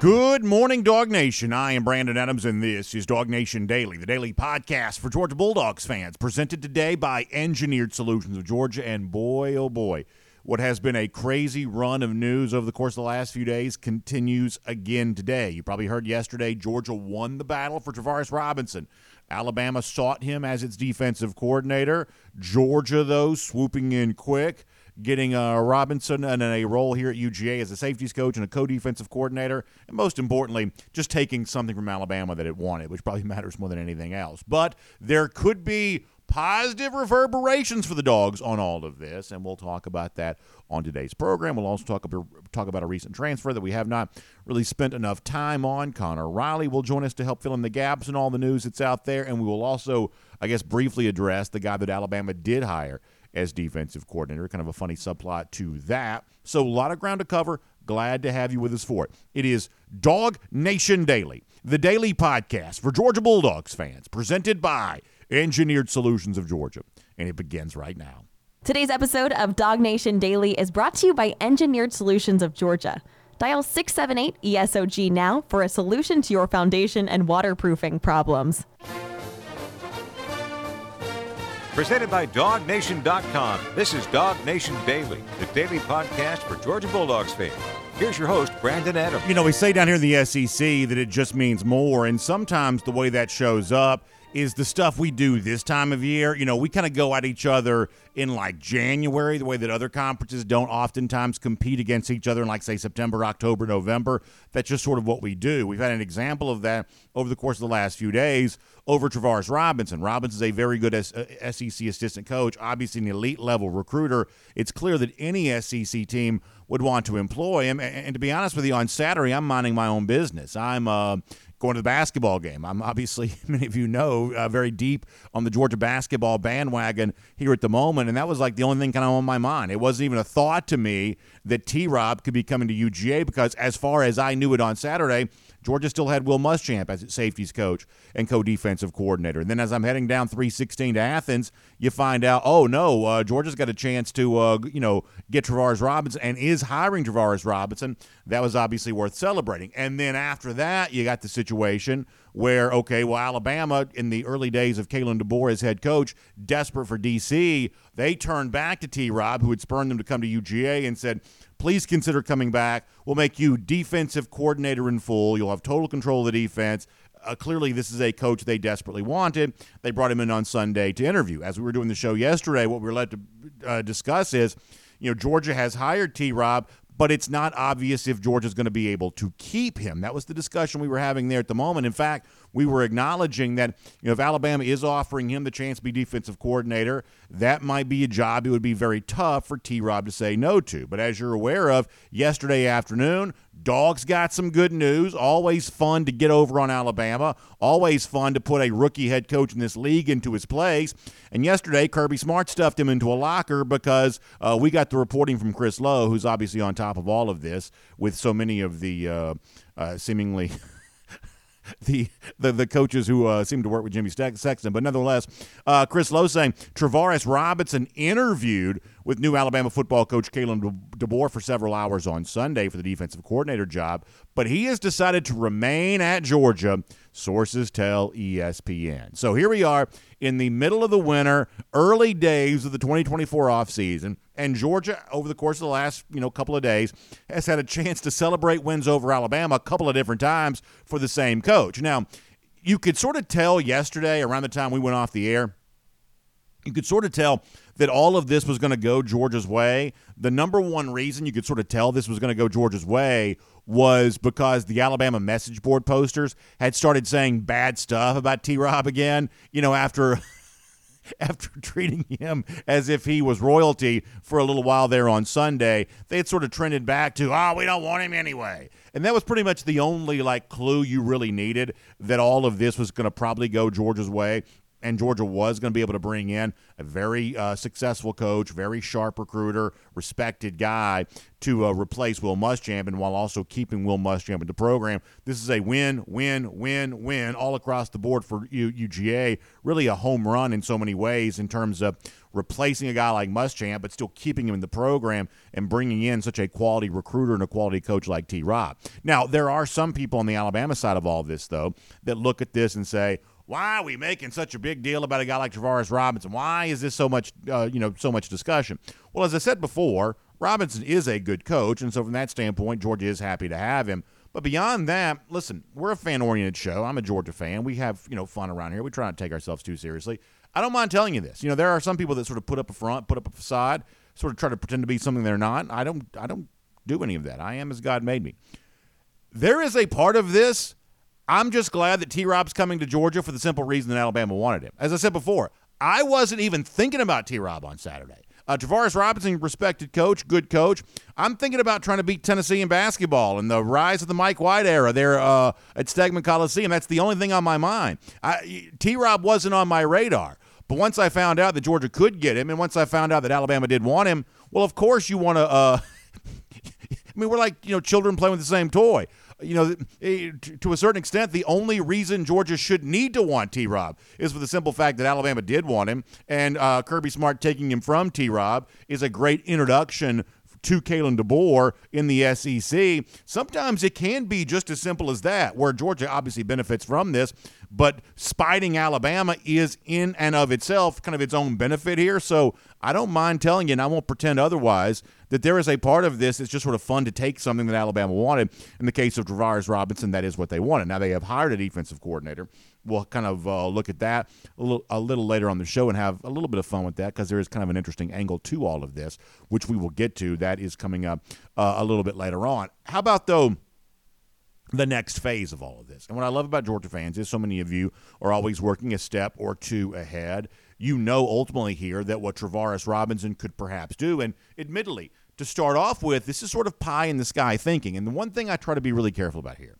Good morning, Dog Nation. I am Brandon Adams, and this is Dog Nation Daily, the daily podcast for Georgia Bulldogs fans, presented today by Engineered Solutions of Georgia. And boy, oh boy, what has been a crazy run of news over the course of the last few days continues again today. You probably heard yesterday Georgia won the battle for Travaris Robinson. Alabama sought him as its defensive coordinator. Georgia, though, swooping in quick, getting Robinson and a role here at UGA as a safeties coach and a co-defensive coordinator, and most importantly, just taking something from Alabama that it wanted, which probably matters more than anything else. But there could be positive reverberations for the Dogs on all of this, and we'll talk about that on today's program. We'll also talk about a recent transfer that we have not really spent enough time on. Connor Riley will join us to help fill in the gaps in all the news that's out there, and we will also, I guess, briefly address the guy that Alabama did hire as defensive coordinator, kind of a funny subplot to that. So a lot of ground to cover. Glad to have you with us for it. It is Dog Nation Daily, the daily podcast for Georgia Bulldogs fans, presented by Engineered Solutions of Georgia, and it begins right now. Today's episode of Dog Nation Daily is brought to you by Engineered Solutions of Georgia. Dial 678-ESOG now for a solution to your foundation and waterproofing problems. Presented by DawgNation.com, this is Dog Nation Daily, the daily podcast for Georgia Bulldogs fans. Here's your host, Brandon Adams. You know, we say down here in the SEC that it just means more, and sometimes the way that shows up is the stuff we do this time of year. You know, we kind of go at each other in like January, the way that other conferences don't oftentimes compete against each other in like, say, September, October, November. That's just sort of what we do. We've had an example of that over the course of the last few days over Travaris Robinson. Robinson's a very good SEC assistant coach, obviously an elite level recruiter. It's clear that any SEC team would want to employ him. And to be honest with you, on Saturday, I'm minding my own business. I'm going to the basketball game. I'm obviously, many of you know, very deep on the Georgia basketball bandwagon here at the moment, and that was like the only thing kind of on my mind. It wasn't even a thought to me that T-Rob could be coming to UGA because as far as I knew it on Saturday, Georgia still had Will Muschamp as its safeties coach and co-defensive coordinator. And then as I'm heading down 316 to Athens, you find out, oh, no, Georgia's got a chance to, get Travaris Robinson and is hiring Travaris Robinson. That was obviously worth celebrating. And then after that, you got the situation where, okay, well, Alabama in the early days of Kalen DeBoer as head coach, desperate for D.C., they turned back to T-Rob, who had spurned them to come to UGA, and said, please consider coming back. We'll make you defensive coordinator in full. You'll have total control of the defense. Clearly, this is a coach they desperately wanted. They brought him in on Sunday to interview. As we were doing the show yesterday, what we were led to discuss is, you know, Georgia has hired T-Rob, but it's not obvious if Georgia's going to be able to keep him. That was the discussion we were having there at the moment. In fact, we were acknowledging that, you know, if Alabama is offering him the chance to be defensive coordinator, that might be a job it would be very tough for T-Rob to say no to. But as you're aware of, yesterday afternoon, Dogs got some good news. Always fun to get over on Alabama. Always fun to put a rookie head coach in this league into his place. And yesterday, Kirby Smart stuffed him into a locker because we got the reporting from Chris Lowe, who's obviously on top of all of this with so many of the seemingly the coaches who seem to work with Jimmy Sexton. But nonetheless, Chris Lowe saying Travaris Robinson interviewed with new Alabama football coach Caleb DeBoer for several hours on Sunday for the defensive coordinator job, but he has decided to remain at Georgia, sources tell ESPN. So here we are in the middle of the winter, early days of the 2024 offseason, and Georgia, over the course of the last couple of days, has had a chance to celebrate wins over Alabama a couple of different times for the same coach. Now, you could sort of tell yesterday, around the time we went off the air, you could sort of tell that all of this was going to go Georgia's way. The number one reason you could sort of tell this was going to go Georgia's way was because the Alabama message board posters had started saying bad stuff about T-Rob again, after treating him as if he was royalty for a little while there on Sunday. They had sort of trended back to, we don't want him anyway. And that was pretty much the only clue you really needed that all of this was going to probably go Georgia's way. and Georgia was going to be able to bring in a very successful coach, very sharp recruiter, respected guy to replace Will Muschamp, and while also keeping Will Muschamp in the program. This is a win, win, win, win all across the board for UGA, really a home run in so many ways in terms of replacing a guy like Muschamp, but still keeping him in the program and bringing in such a quality recruiter and a quality coach like T-Rob. Now, there are some people on the Alabama side of all this, though, that look at this and say, why are we making such a big deal about a guy like Travaris Robinson? Why is this so much discussion? Well, as I said before, Robinson is a good coach, and so from that standpoint, Georgia is happy to have him. But beyond that, listen, we're a fan-oriented show. I'm a Georgia fan. We have, fun around here. We try not to take ourselves too seriously. I don't mind telling you this. There are some people that sort of put up a front, put up a facade, sort of try to pretend to be something they're not. I don't do any of that. I am as God made me. There is a part of this. I'm just glad that T-Rob's coming to Georgia for the simple reason that Alabama wanted him. As I said before, I wasn't even thinking about T-Rob on Saturday. Travaris Robinson, respected coach, good coach. I'm thinking about trying to beat Tennessee in basketball and the rise of the Mike White era there at Stegman Coliseum. That's the only thing on my mind. T-Rob wasn't on my radar. But once I found out that Georgia could get him, and once I found out that Alabama did want him, well, of course you want to we're like, children playing with the same toy. To a certain extent, the only reason Georgia should need to want T-Rob is for the simple fact that Alabama did want him, and Kirby Smart taking him from T-Rob is a great introduction to Kalen DeBoer in the SEC. Sometimes it can be just as simple as that, where Georgia obviously benefits from this, but spiting Alabama is in and of itself kind of its own benefit here. So I don't mind telling you, and I won't pretend otherwise, that there is a part of this that's just sort of fun to take something that Alabama wanted. In the case of Travaris Robinson, that is what they wanted. Now they have hired a defensive coordinator. We'll kind of look at that a little later on the show and have a little bit of fun with that because there is kind of an interesting angle to all of this, which we will get to. That is coming up a little bit later on. How about, though, the next phase of all of this? And what I love about Georgia fans is so many of you are always working a step or two ahead. You know ultimately here that what Travaris Robinson could perhaps do, and admittedly, to start off with, this is sort of pie-in-the-sky thinking. And the one thing I try to be really careful about here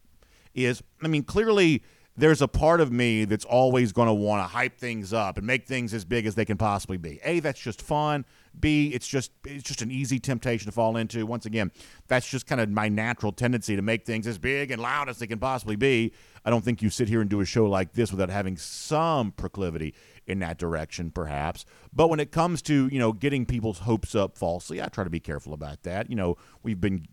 is, clearly there's a part of me that's always going to want to hype things up and make things as big as they can possibly be. A, that's just fun. B, it's just an easy temptation to fall into. Once again, that's just kind of my natural tendency to make things as big and loud as they can possibly be. I don't think you sit here and do a show like this without having some proclivity in that direction, perhaps. But when it comes to, getting people's hopes up falsely, I try to be careful about that. We've been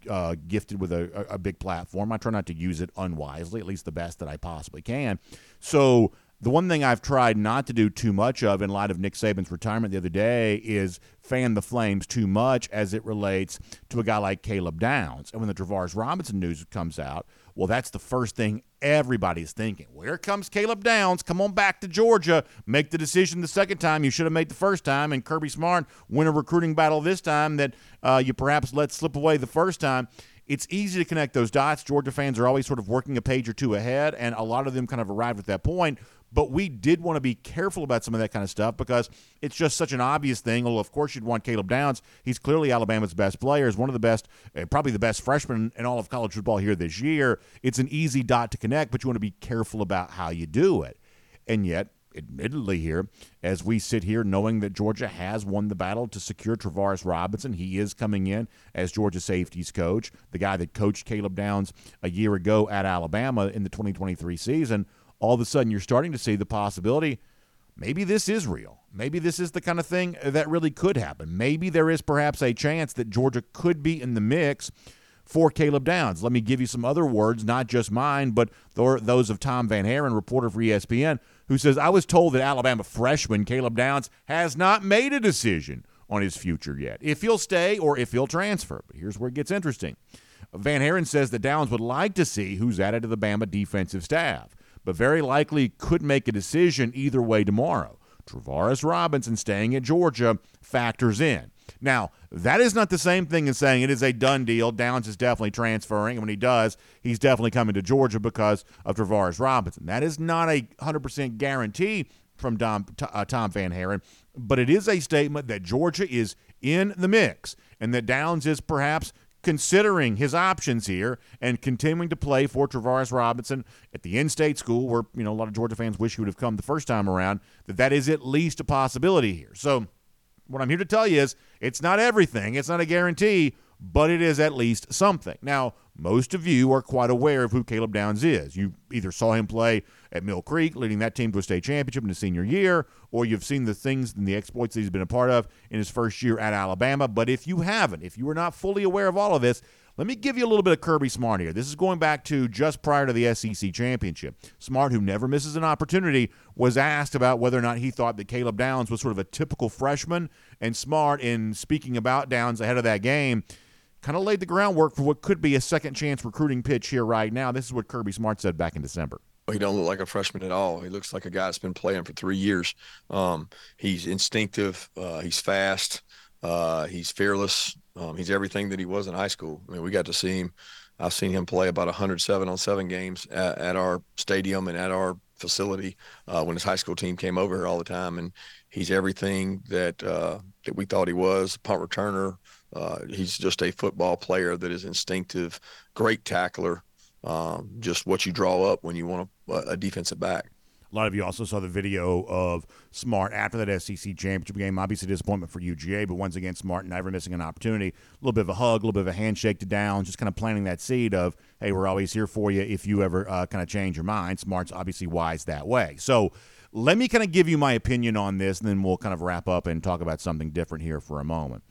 gifted with a big platform. I try not to use it unwisely, at least the best that I possibly can. So the one thing I've tried not to do too much of in light of Nick Saban's retirement the other day is fan the flames too much as it relates to a guy like Caleb Downs. And when the Travaris Robinson news comes out, well, that's the first thing everybody's thinking. Well, here comes Caleb Downs. Come on back to Georgia. Make the decision the second time you should have made the first time. And Kirby Smart win a recruiting battle this time that you perhaps let slip away the first time. It's easy to connect those dots. Georgia fans are always sort of working a page or two ahead, and a lot of them kind of arrived at that point. But we did want to be careful about some of that kind of stuff because it's just such an obvious thing. Well, of course you'd want Caleb Downs. He's clearly Alabama's best player. He's one of the best, probably the best freshman in all of college football here this year. It's an easy dot to connect, but you want to be careful about how you do it. And yet, admittedly here, as we sit here knowing that Georgia has won the battle to secure Travaris Robinson, he is coming in as Georgia safeties coach, the guy that coached Caleb Downs a year ago at Alabama in the 2023 season. All of a sudden, you're starting to see the possibility, maybe this is real. Maybe this is the kind of thing that really could happen. Maybe there is perhaps a chance that Georgia could be in the mix for Caleb Downs. Let me give you some other words, not just mine, but those of Tom Van Haaren, reporter for ESPN, who says, I was told that Alabama freshman Caleb Downs has not made a decision on his future yet, if he'll stay or if he'll transfer. But here's where it gets interesting. Van Haaren says that Downs would like to see who's added to the Bama defensive staff, but very likely could make a decision either way tomorrow. Travaris Robinson staying at Georgia factors in. Now, that is not the same thing as saying it is a done deal. Downs is definitely transferring, and when he does, he's definitely coming to Georgia because of Travaris Robinson. That is not a 100% guarantee from Tom Van Haaren, but it is a statement that Georgia is in the mix and that Downs is perhaps considering his options here and continuing to play for Travaris Robinson at the in-state school where, you know, a lot of Georgia fans wish he would have come the first time around, that is at least a possibility here. So what I'm here to tell you is it's not everything. It's not a guarantee, but it is at least something. Now, most of you are quite aware of who Caleb Downs is. You either saw him play at Mill Creek, leading that team to a state championship in his senior year, or you've seen the things and the exploits that he's been a part of in his first year at Alabama. But if you haven't, if you are not fully aware of all of this, let me give you a little bit of Kirby Smart here. This is going back to just prior to the SEC championship. Smart, who never misses an opportunity, was asked about whether or not he thought that Caleb Downs was sort of a typical freshman. And Smart, in speaking about Downs ahead of that game, kind of laid the groundwork for what could be a second-chance recruiting pitch here right now. This is what Kirby Smart said back in December. He don't look like a freshman at all. He looks like a guy that's been playing for 3 years. He's instinctive. He's fast. He's fearless. He's everything that he was in high school. I mean, we got to see him. I've seen him play about 107 on 7 games at our stadium and at our facility when his high school team came over here all the time. And he's everything that we thought he was, a punt returner. He's just a football player that is instinctive, great tackler, just what you draw up when you want a defensive back. A lot of you also saw the video of Smart after that SEC championship game. Obviously a disappointment for UGA, but once again, Smart never missing an opportunity. A little bit of a hug, a little bit of a handshake to Downs, just kind of planting that seed of, hey, we're always here for you if you ever kind of change your mind. Smart's obviously wise that way. So let me kind of give you my opinion on this, and then we'll kind of wrap up and talk about something different here for a moment.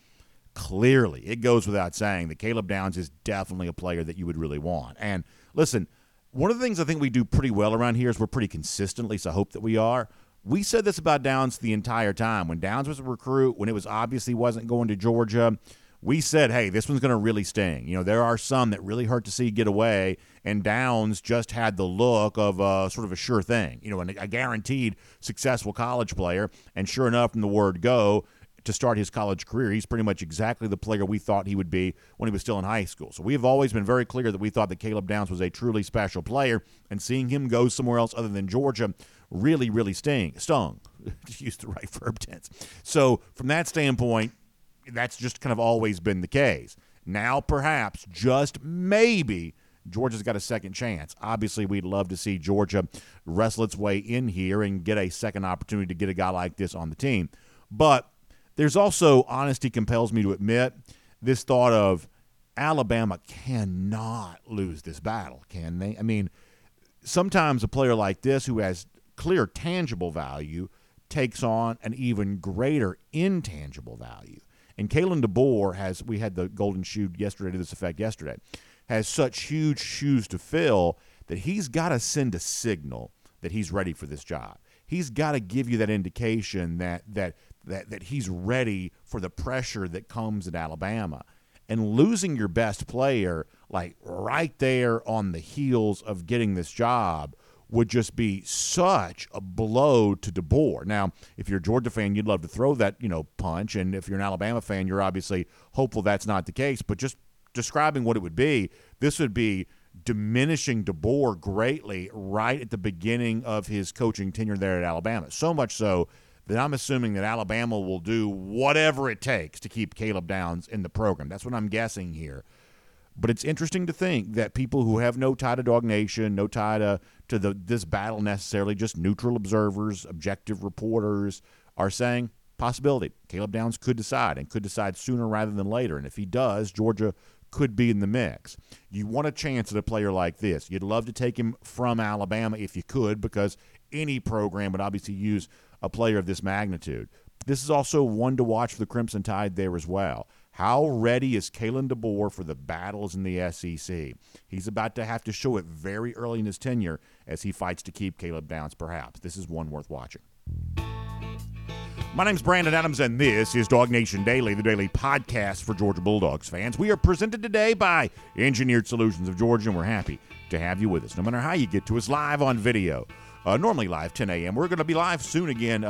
Clearly, it goes without saying that Caleb Downs is definitely a player that you would really want. And listen, one of the things I think we do pretty well around here is we're pretty consistent, at least I hope that we are. We said this about Downs the entire time. When Downs was a recruit, when it was obvious he wasn't going to Georgia, we said, hey, this one's going to really sting. You know, there are some that really hurt to see get away, and Downs just had the look of sort of a sure thing, you know, a guaranteed successful college player. And sure enough, from the word go, to start his college career, he's pretty much exactly the player we thought he would be when he was still in high school. So we have always been very clear that we thought that Caleb Downs was a truly special player, and seeing him go somewhere else other than Georgia really, really stung, to use the right verb tense. So from that standpoint, that's just kind of always been the case. Now perhaps, just maybe, Georgia's got a second chance. Obviously, we'd love to see Georgia wrestle its way in here and get a second opportunity to get a guy like this on the team. But there's also, honesty compels me to admit, this thought of Alabama cannot lose this battle, can they? I mean, sometimes a player like this who has clear tangible value takes on an even greater intangible value. And Kalen DeBoer has, we had the golden shoe yesterday to this effect yesterday, has such huge shoes to fill that he's got to send a signal that he's ready for this job. He's got to give you that indication that he's ready for the pressure that comes at Alabama. And losing your best player, like right there on the heels of getting this job, would just be such a blow to DeBoer. Now, if you're a Georgia fan, you'd love to throw that, you know, punch. And if you're an Alabama fan, you're obviously hopeful that's not the case. But just describing what it would be, this would be diminishing DeBoer greatly right at the beginning of his coaching tenure there at Alabama. So much so that I'm assuming that Alabama will do whatever it takes to keep Caleb Downs in the program. That's what I'm guessing here. But it's interesting to think that people who have no tie to Dawg Nation, no tie to this battle necessarily, just neutral observers, objective reporters, are saying possibility. Caleb Downs could decide, and could decide sooner rather than later. And if he does, Georgia could be in the mix. You want a chance at a player like this. You'd love to take him from Alabama if you could, because any program would obviously use a player of this magnitude. This is also one to watch for the Crimson Tide there as well. How ready is Kalen DeBoer for the battles in the SEC? He's about to have to show it very early in his tenure as he fights to keep Caleb Downs, perhaps. This is one worth watching. My name's Brandon Adams, and this is Dawg Nation Daily, the daily podcast for Georgia Bulldogs fans. We are presented today by Engineered Solutions of Georgia, and we're happy to have you with us, no matter how you get to us, live on video. Normally live 10 a.m. We're going to be live soon again,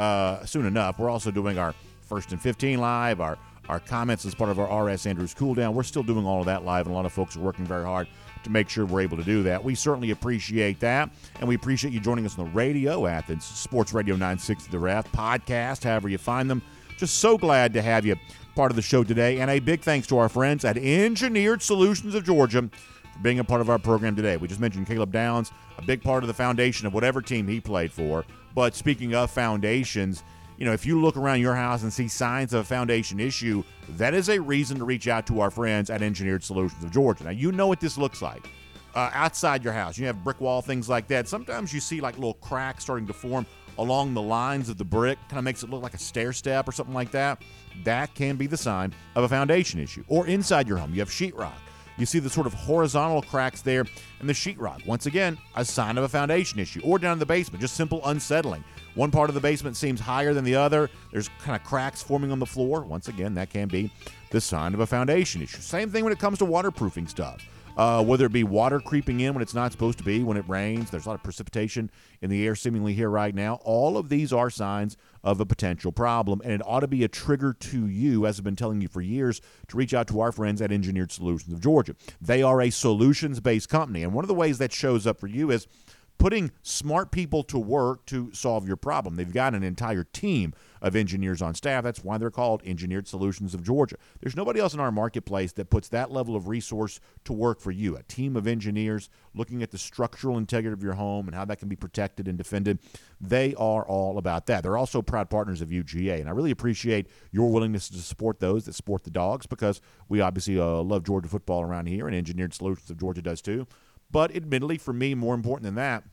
soon enough. We're also doing our First and 15 live, our comments as part of our R.S. Andrews Cool Down. We're still doing all of that live, and a lot of folks are working very hard to make sure we're able to do that. We certainly appreciate that, and we appreciate you joining us on the radio app. It's Sports Radio 960 The Ref, podcast, however you find them. Just so glad to have you part of the show today. And a big thanks to our friends at Engineered Solutions of Georgia for being a part of our program today. We just mentioned Caleb Downs, a big part of the foundation of whatever team he played for. But speaking of foundations, you know, if you look around your house and see signs of a foundation issue, that is a reason to reach out to our friends at Engineered Solutions of Georgia. Now, you know what this looks like. Outside your house, you have brick wall, things like that. Sometimes you see like little cracks starting to form along the lines of the brick, kind of makes it look like a stair step or something like that. That can be the sign of a foundation issue. Or inside your home, you have sheetrock. You see the sort of horizontal cracks there in the sheetrock. Once again, a sign of a foundation issue. Or down in the basement, just simple unsettling. One part of the basement seems higher than the other. There's kind of cracks forming on the floor. Once again, that can be the sign of a foundation issue. Same thing when it comes to waterproofing stuff. Whether it be water creeping in when it's not supposed to be, when it rains, there's a lot of precipitation in the air seemingly here right now. All of these are signs of a potential problem, and it ought to be a trigger to you, as I've been telling you for years, to reach out to our friends at Engineered Solutions of Georgia. They are a solutions-based company, and one of the ways that shows up for you is putting smart people to work to solve your problem. They've got an entire team of engineers on staff. That's why they're called Engineered Solutions of Georgia. There's nobody else in our marketplace that puts that level of resource to work for you. A team of engineers looking at the structural integrity of your home and how that can be protected and defended. They are all about that. They're also proud partners of UGA, and I really appreciate your willingness to support those that support the Dogs, because we obviously love Georgia football around here, and Engineered Solutions of Georgia does too. But admittedly, for me, more important than that,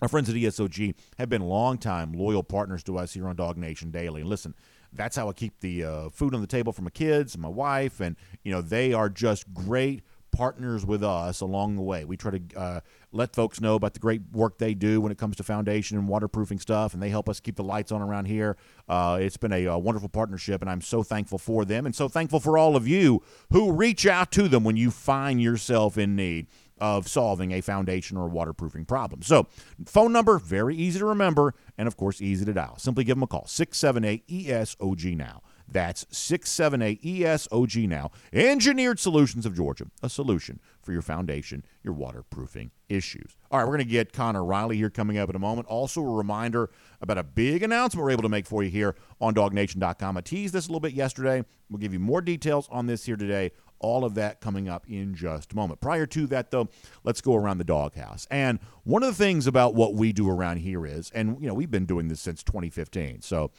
our friends at ESOG have been longtime loyal partners to us here on Dog Nation Daily. And listen, that's how I keep the food on the table for my kids and my wife. And, you know, they are just great partners with us along the way. We try to let folks know about the great work they do when it comes to foundation and waterproofing stuff, and they help us keep the lights on around here. It's been a wonderful partnership, and I'm so thankful for them, and so thankful for all of you who reach out to them when you find yourself in need of solving a foundation or waterproofing problem. So, phone number, very easy to remember, and of course, easy to dial. Simply give them a call, 678-ESOG now. That's 678-ESOG now. Engineered Solutions of Georgia, a solution for your foundation, your waterproofing issues. All right, we're going to get Connor Riley here coming up in a moment. Also, a reminder about a big announcement we're able to make for you here on DawgNation.com. I teased this a little bit yesterday. We'll give you more details on this here today. All of that coming up in just a moment. Prior to that, though, let's go around the doghouse. And one of the things about what we do around here is, and, you know, we've been doing this since 2015, so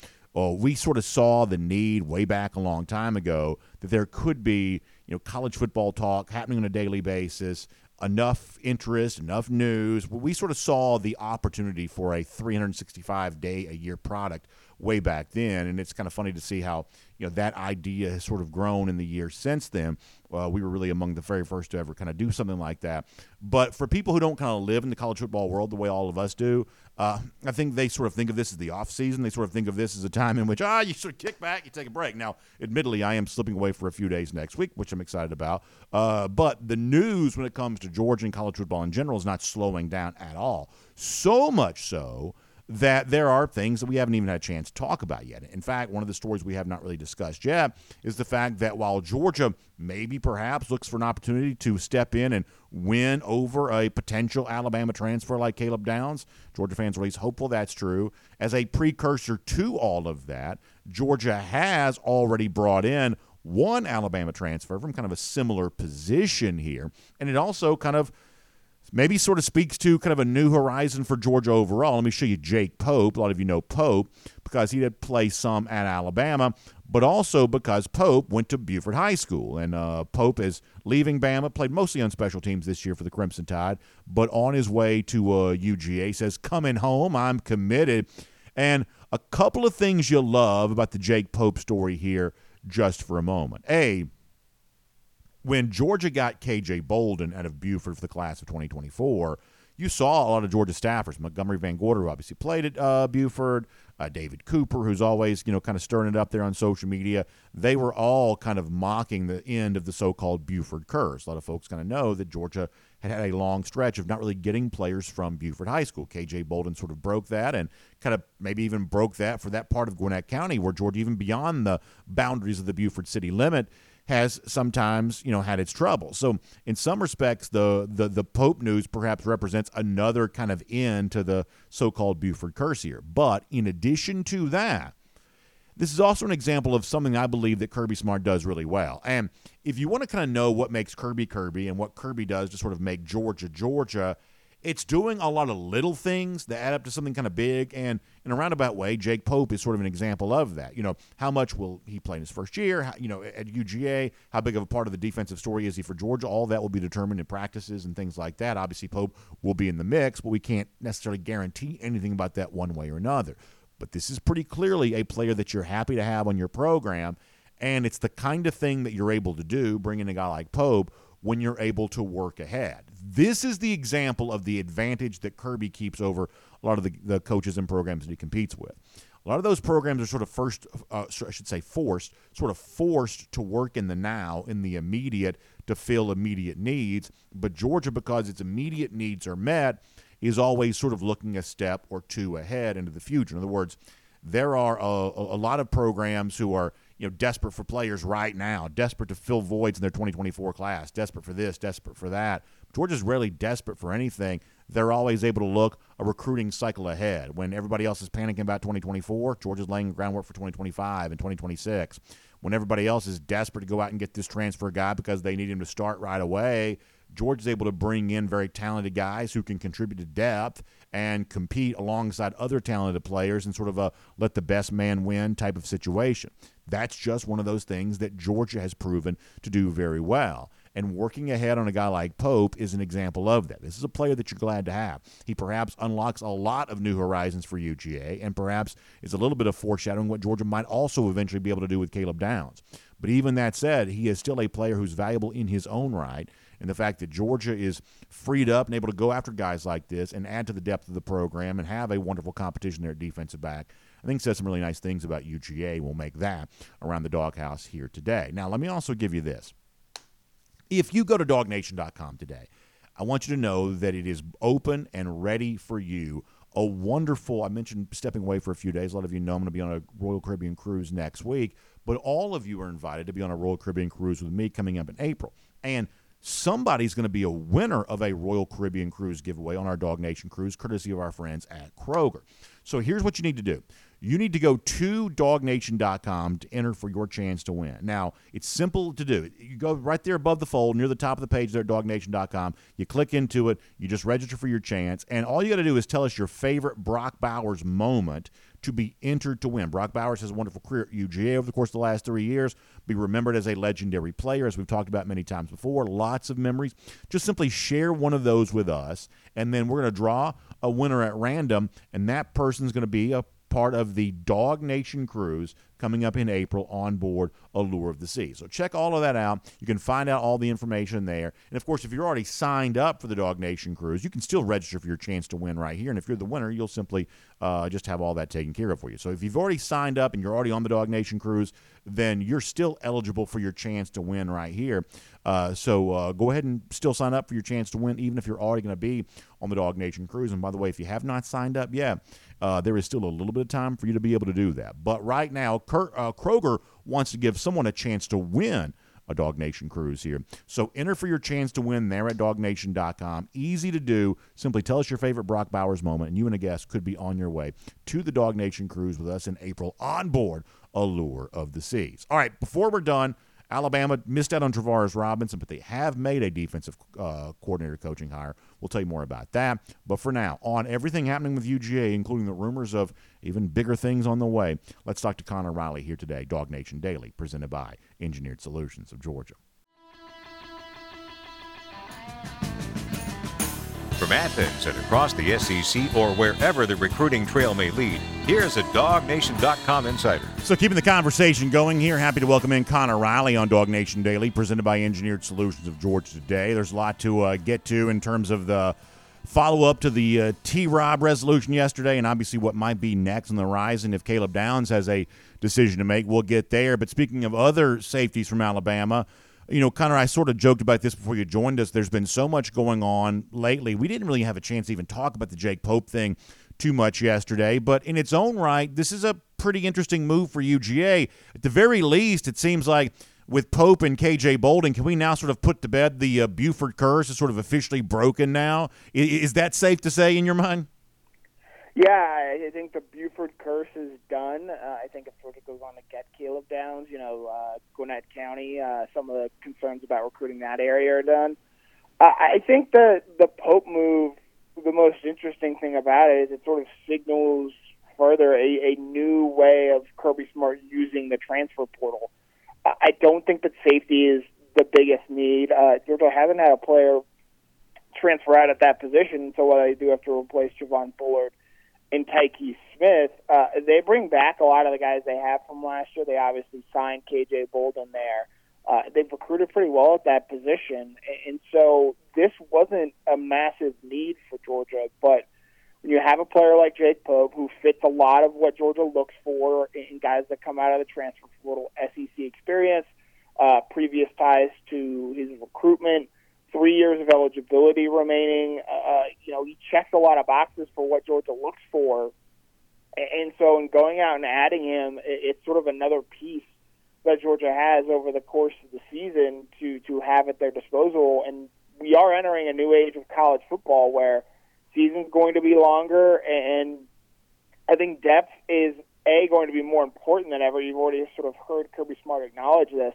we sort of saw the need way back a long time ago that there could be, you know, college football talk happening on a daily basis, enough interest, enough news. We sort of saw the opportunity for a 365-day-a-year product way back then, and it's kind of funny to see how, you know, that idea has sort of grown in the years since then. We were really among the very first to ever kind of do something like that. But for people who don't kind of live in the college football world the way all of us do, I think they sort of think of this as the off season. They sort of think of this as a time in which, you sort of kick back, you take a break. Now, admittedly, I am slipping away for a few days next week, which I'm excited about. But the news when it comes to Georgia and college football in general is not slowing down at all. So much so that there are things that we haven't even had a chance to talk about yet. In fact, one of the stories we have not really discussed yet is the fact that while Georgia maybe perhaps looks for an opportunity to step in and win over a potential Alabama transfer like Caleb Downs, Georgia fans are at least hopeful that's true. As a precursor to all of that, Georgia has already brought in one Alabama transfer from kind of a similar position here, and it also kind of maybe sort of speaks to kind of a new horizon for Georgia overall. Let me show you Jake Pope. A lot of you know Pope because he did play some at Alabama, but also because Pope went to Buford High School. And Pope is leaving Bama, played mostly on special teams this year for the Crimson Tide, but on his way to UGA, says, coming home, I'm committed. And a couple of things you'll love about the Jake Pope story here just for a moment. A, when Georgia got K.J. Bolden out of Buford for the class of 2024, you saw a lot of Georgia staffers. Montgomery Van Gorder, who obviously played at Buford, David Cooper, who's always, you know, kind of stirring it up there on social media. They were all kind of mocking the end of the so-called Buford curse. A lot of folks kind of know that Georgia had had a long stretch of not really getting players from Buford High School. K.J. Bolden sort of broke that, and kind of maybe even broke that for that part of Gwinnett County where Georgia, even beyond the boundaries of the Buford city limit, has sometimes, you know, had its trouble. So in some respects, the Pope news perhaps represents another kind of end to the so-called Buford curse here. But in addition to that, This is also an example of something I believe that Kirby Smart does really well. And if you want to kind of know what makes Kirby Kirby and what Kirby does to sort of make Georgia Georgia, it's doing a lot of little things that add up to something kind of big. And in a roundabout way, Jake Pope is sort of an example of that. You know, how much will he play in his first year? How, you know, at UGA, how big of a part of the defensive story is he for Georgia? All that will be determined in practices and things like that. Obviously, Pope will be in the mix, but we can't necessarily guarantee anything about that one way or another. But this is pretty clearly a player that you're happy to have on your program. And it's the kind of thing that you're able to do, bring in a guy like Pope, when you're able to work ahead. This is the example of the advantage that Kirby keeps over a lot of the coaches and programs that he competes with. A lot of those programs are sort of forced to work in the now, in the immediate, to fill immediate needs. But Georgia, because its immediate needs are met, is always sort of looking a step or two ahead into the future. In other words, there are a lot of programs who are, you know, desperate for players right now, desperate to fill voids in their 2024 class, desperate for this, desperate for that. Georgia's rarely desperate for anything. They're always able to look a recruiting cycle ahead. When everybody else is panicking about 2024, Georgia's laying groundwork for 2025 and 2026. When everybody else is desperate to go out and get this transfer guy because they need him to start right away, Georgia's able to bring in very talented guys who can contribute to depth and compete alongside other talented players in sort of a let the best man win type of situation. That's just one of those things that Georgia has proven to do very well. And working ahead on a guy like Pope is an example of that. This is a player that you're glad to have. He perhaps unlocks a lot of new horizons for UGA and perhaps is a little bit of foreshadowing what Georgia might also eventually be able to do with Caleb Downs. But even that said, he is still a player who's valuable in his own right. And the fact that Georgia is freed up and able to go after guys like this and add to the depth of the program and have a wonderful competition there at defensive back, I think says some really nice things about UGA. We'll make that around the doghouse here today. Now, let me also give you this. If you go to DawgNation.com today, I want you to know that it is open and ready for you. A wonderful, I mentioned stepping away for a few days. A lot of you know I'm going to be on a Royal Caribbean cruise next week, but all of you are invited to be on a Royal Caribbean cruise with me coming up in April. And somebody's going to be a winner of a Royal Caribbean cruise giveaway on our Dog Nation cruise, courtesy of our friends at Kroger. So here's what you need to do. You need to go to DawgNation.com to enter for your chance to win. Now, it's simple to do. You go right there above the fold, near the top of the page there at DawgNation.com. You click into it. You just register for your chance. And all you got to do is tell us your favorite Brock Bowers moment to be entered to win. Brock Bowers has a wonderful career at UGA over the course of the last 3 years. Be remembered as a legendary player, as we've talked about many times before. Lots of memories. Just simply share one of those with us, and then we're going to draw a winner at random, and that person's going to be a part of the Dog Nation cruise coming up in April on board Allure of the Sea. So check all of that out. You can find out all the information there. And, of course, if you're already signed up for the Dog Nation cruise, you can still register for your chance to win right here. And if you're the winner, you'll simply just have all that taken care of for you. So if you've already signed up and you're already on the Dog Nation cruise, then you're still eligible for your chance to win right here. So go ahead and still sign up for your chance to win, even if you're already going to be on the Dog Nation cruise. And by the way, if you have not signed up yet, there is still a little bit of time for you to be able to do that. But right now, Kroger wants to give someone a chance to win a Dog Nation cruise here. So enter for your chance to win there at DawgNation.com. Easy to do. Simply tell us your favorite Brock Bowers moment, and you and a guest could be on your way to the Dog Nation cruise with us in April on board Allure of the Seas. All right, before we're done, Alabama missed out on Travaris Robinson, but they have made a defensive coordinator coaching hire. We'll tell you more about that. But for now, on everything happening with UGA, including the rumors of even bigger things on the way, let's talk to Connor Riley here today, Dog Nation Daily, presented by Engineered Solutions of Georgia. From Athens and across the SEC or wherever the recruiting trail may lead, here's a DawgNation.com insider. So keeping the conversation going here, happy to welcome in Connor Riley on Dog Nation Daily, presented by Engineered Solutions of Georgia today. There's a lot to get to in terms of the follow-up to the T-Rob resolution yesterday and obviously what might be next on the horizon if Caleb Downs has a decision to make. We'll get there. But speaking of other safeties from Alabama, you know, Connor, I sort of joked about this before you joined us. There's been so much going on lately. We didn't really have a chance to even talk about the Jake Pope thing too much yesterday. But in its own right, this is a pretty interesting move for UGA. At the very least, it seems like with Pope and K.J. Bolden, can we now sort of put to bed the Buford curse is sort of officially broken now? Is that safe to say in your mind? Yeah, I think the Buford curse is done. I think if Georgia goes on to get Caleb Downs, Gwinnett County, some of the concerns about recruiting that area are done. I think the Pope move, the most interesting thing about it is it sort of signals further a new way of Kirby Smart using the transfer portal. I don't think that safety is the biggest need. Georgia hasn't had a player transfer out at that position, so while they do have to replace Javon Bullard and Tyke Smith, they bring back a lot of the guys they have from last year. They obviously signed K.J. Bolden there. They've recruited pretty well at that position, and so this wasn't a massive need for Georgia, but when you have a player like Jake Pope, who fits a lot of what Georgia looks for in guys that come out of the transfer portal, SEC experience, previous ties to his recruitment, 3 years of eligibility remaining, he checks a lot of boxes for what Georgia looks for. And so in going out and adding him, it's sort of another piece that Georgia has over the course of the season to have at their disposal. And we are entering a new age of college football where season's going to be longer, and I think depth is, A, going to be more important than ever. You've already sort of heard Kirby Smart acknowledge this.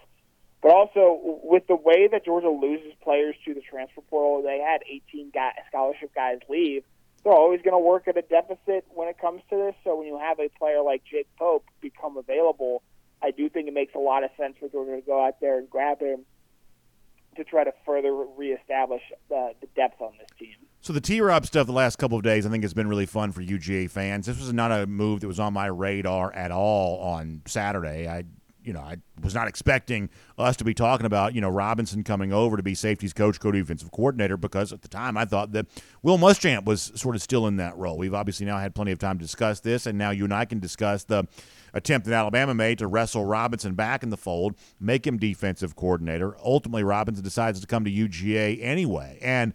But also, with the way that Georgia loses players to the transfer portal, they had 18 scholarship guys leave. They're always going to work at a deficit when it comes to this. So when you have a player like Jake Pope become available, I do think it makes a lot of sense for Georgia to go out there and grab him to try to further reestablish the depth on this team. So the T-Rob stuff the last couple of days I think has been really fun for UGA fans. This was not a move that was on my radar at all on Saturday. I was not expecting us to be talking about, Robinson coming over to be safeties coach, co-defensive coordinator, because at the time I thought that Will Muschamp was sort of still in that role. We've obviously now had plenty of time to discuss this, and now you and I can discuss the attempt that Alabama made to wrestle Robinson back in the fold, make him defensive coordinator. Ultimately, Robinson decides to come to UGA anyway. And,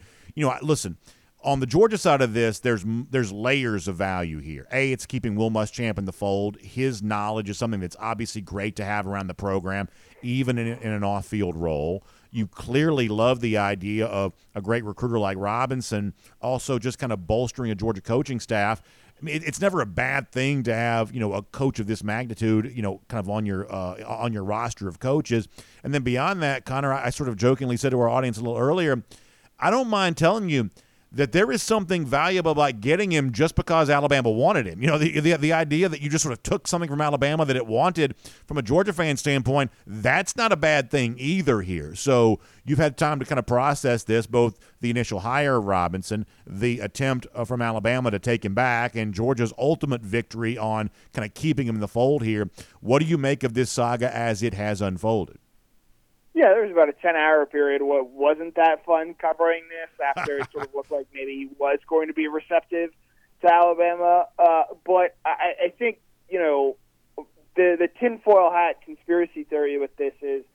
listen – on the Georgia side of this, there's layers of value here. A, it's keeping Will Muschamp in the fold. His knowledge is something that's obviously great to have around the program, even in an off-field role. You clearly love the idea of a great recruiter like Robinson also just kind of bolstering a Georgia coaching staff. I mean, it's never a bad thing to have, a coach of this magnitude, kind of on your roster of coaches. And then beyond that, Connor, I sort of jokingly said to our audience a little earlier, I don't mind telling you that there is something valuable about getting him just because Alabama wanted him. The idea that you just sort of took something from Alabama that it wanted, from a Georgia fan standpoint, that's not a bad thing either here. So you've had time to kind of process this, both the initial hire of Robinson, the attempt from Alabama to take him back, and Georgia's ultimate victory on kind of keeping him in the fold here. What do you make of this saga as it has unfolded? Yeah, there was about a 10-hour period where it wasn't that fun covering this after it sort of looked like maybe he was going to be receptive to Alabama. But I think, the tinfoil hat conspiracy theory with this is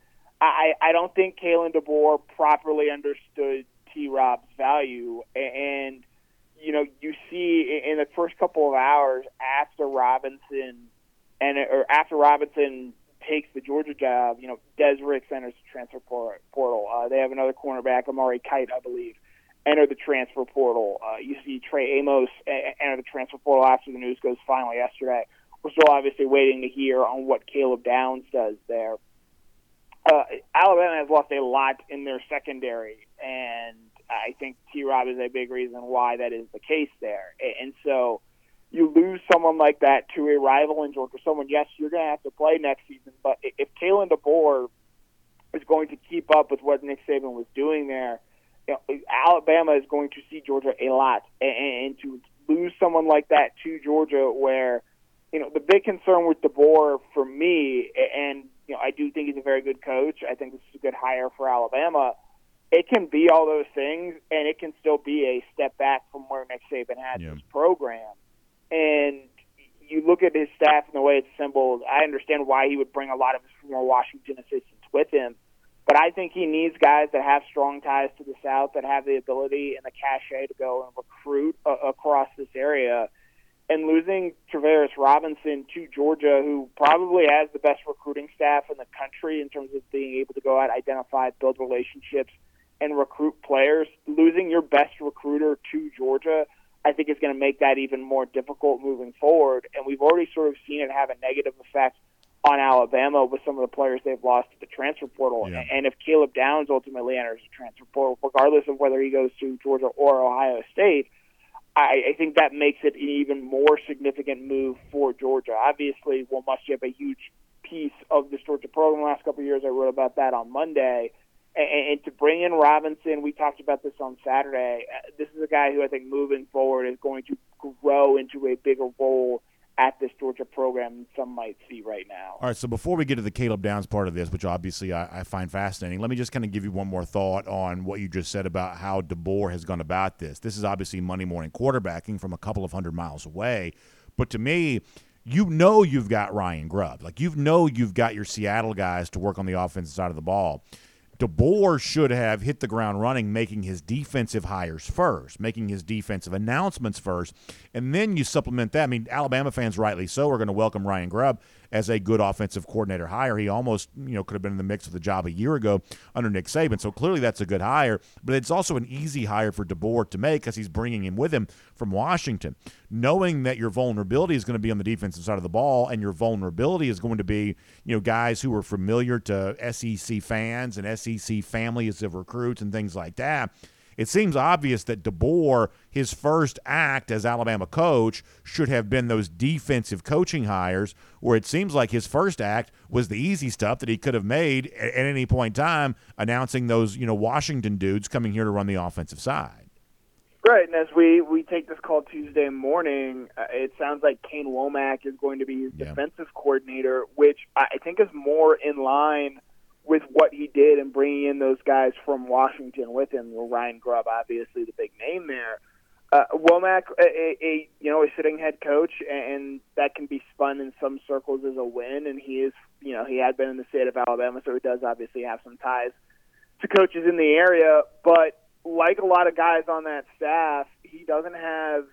I don't think Kalen DeBoer properly understood T-Rob's value. And, you see in the first couple of hours after Robinson takes the Georgia job, Desrick enters the transfer portal. They have another cornerback, Amari Kite, I believe, enter the transfer portal. You see Trey Amos enter the transfer portal after the news goes final yesterday. We're still obviously waiting to hear on what Caleb Downs does there. Alabama has lost a lot in their secondary, and I think T-Rob is a big reason why that is the case there. And so you lose someone like that to a rival in Georgia, someone, yes, you're going to have to play next season, but if Kalen DeBoer is going to keep up with what Nick Saban was doing there, Alabama is going to see Georgia a lot. And to lose someone like that to Georgia where, the big concern with DeBoer for me, and I do think he's a very good coach, I think this is a good hire for Alabama, it can be all those things, and it can still be a step back from where Nick Saban had his program. And you look at his staff and the way it's assembled, I understand why he would bring a lot of his former Washington assistants with him. But I think he needs guys that have strong ties to the South, that have the ability and the cachet to go and recruit across this area. And losing Travaris Robinson to Georgia, who probably has the best recruiting staff in the country in terms of being able to go out, identify, build relationships, and recruit players, losing your best recruiter to Georgia – I think is going to make that even more difficult moving forward. And we've already sort of seen it have a negative effect on Alabama with some of the players they've lost to the transfer portal. Yeah. And if Caleb Downs ultimately enters the transfer portal, regardless of whether he goes to Georgia or Ohio State, I think that makes it an even more significant move for Georgia. Obviously, Will Muschamp, a huge piece of this Georgia program the last couple of years. I wrote about that on Monday. And to bring in Robinson, we talked about this on Saturday, this is a guy who I think moving forward is going to grow into a bigger role at this Georgia program than some might see right now. All right, so before we get to the Caleb Downs part of this, which obviously I find fascinating, let me just kind of give you one more thought on what you just said about how DeBoer has gone about this. This is obviously Monday morning quarterbacking from a couple of hundred miles away, but to me, you know you've got Ryan Grubb. Like, you know you've got your Seattle guys to work on the offensive side of the ball. DeBoer should have hit the ground running, making his defensive hires first, making his defensive announcements first, and then you supplement that. I mean, Alabama fans, rightly so, are going to welcome Ryan Grubb as a good offensive coordinator hire. He almost, could have been in the mix of the job a year ago under Nick Saban, so clearly that's a good hire, but it's also an easy hire for DeBoer to make because he's bringing him with him from Washington. Knowing that your vulnerability is going to be on the defensive side of the ball and your vulnerability is going to be, guys who are familiar to SEC fans and SEC families of recruits and things like that, it seems obvious that DeBoer, his first act as Alabama coach, should have been those defensive coaching hires, where it seems like his first act was the easy stuff that he could have made at any point in time, announcing those, Washington dudes coming here to run the offensive side. Right, and as we take this call Tuesday morning, it sounds like Kane Womack is going to be his defensive coordinator, which I think is more in line with what he did in bringing in those guys from Washington with him. Well, Ryan Grubb, obviously the big name there. Womack, a sitting head coach, and that can be spun in some circles as a win. And he is, he had been in the state of Alabama, so he does obviously have some ties to coaches in the area. But like a lot of guys on that staff, he doesn't have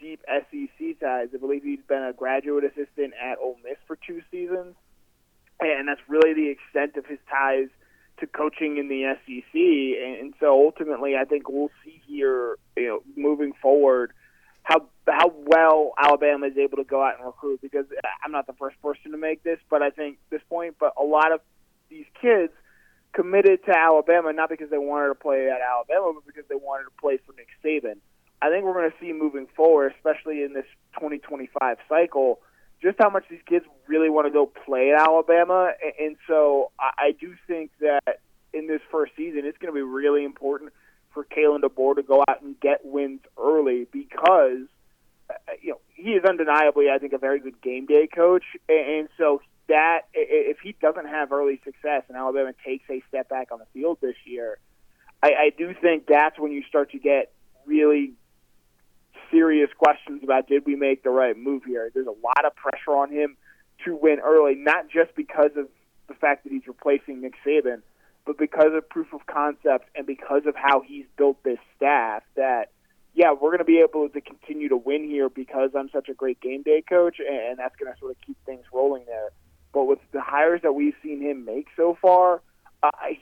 deep SEC ties. I believe he's been a graduate assistant at Ole Miss for 2 seasons. And that's really the extent of his ties to coaching in the SEC. And so ultimately, I think we'll see here, moving forward, how well Alabama is able to go out and recruit. Because I'm not the first person to make this, but I think at this point, but a lot of these kids committed to Alabama not because they wanted to play at Alabama, but because they wanted to play for Nick Saban. I think we're going to see moving forward, especially in this 2025 cycle, just how much these kids really want to go play at Alabama. And so I do think that in this first season, it's going to be really important for Kalen DeBoer to go out and get wins early because, he is undeniably, I think, a very good game day coach. And so that if he doesn't have early success and Alabama takes a step back on the field this year, I do think that's when you start to get really serious questions about, did we make the right move here? There's a lot of pressure on him to win early, not just because of the fact that he's replacing Nick Saban, but because of proof of concept and because of how he's built this staff that, we're going to be able to continue to win here because I'm such a great game day coach, and that's going to sort of keep things rolling there. But with the hires that we've seen him make so far,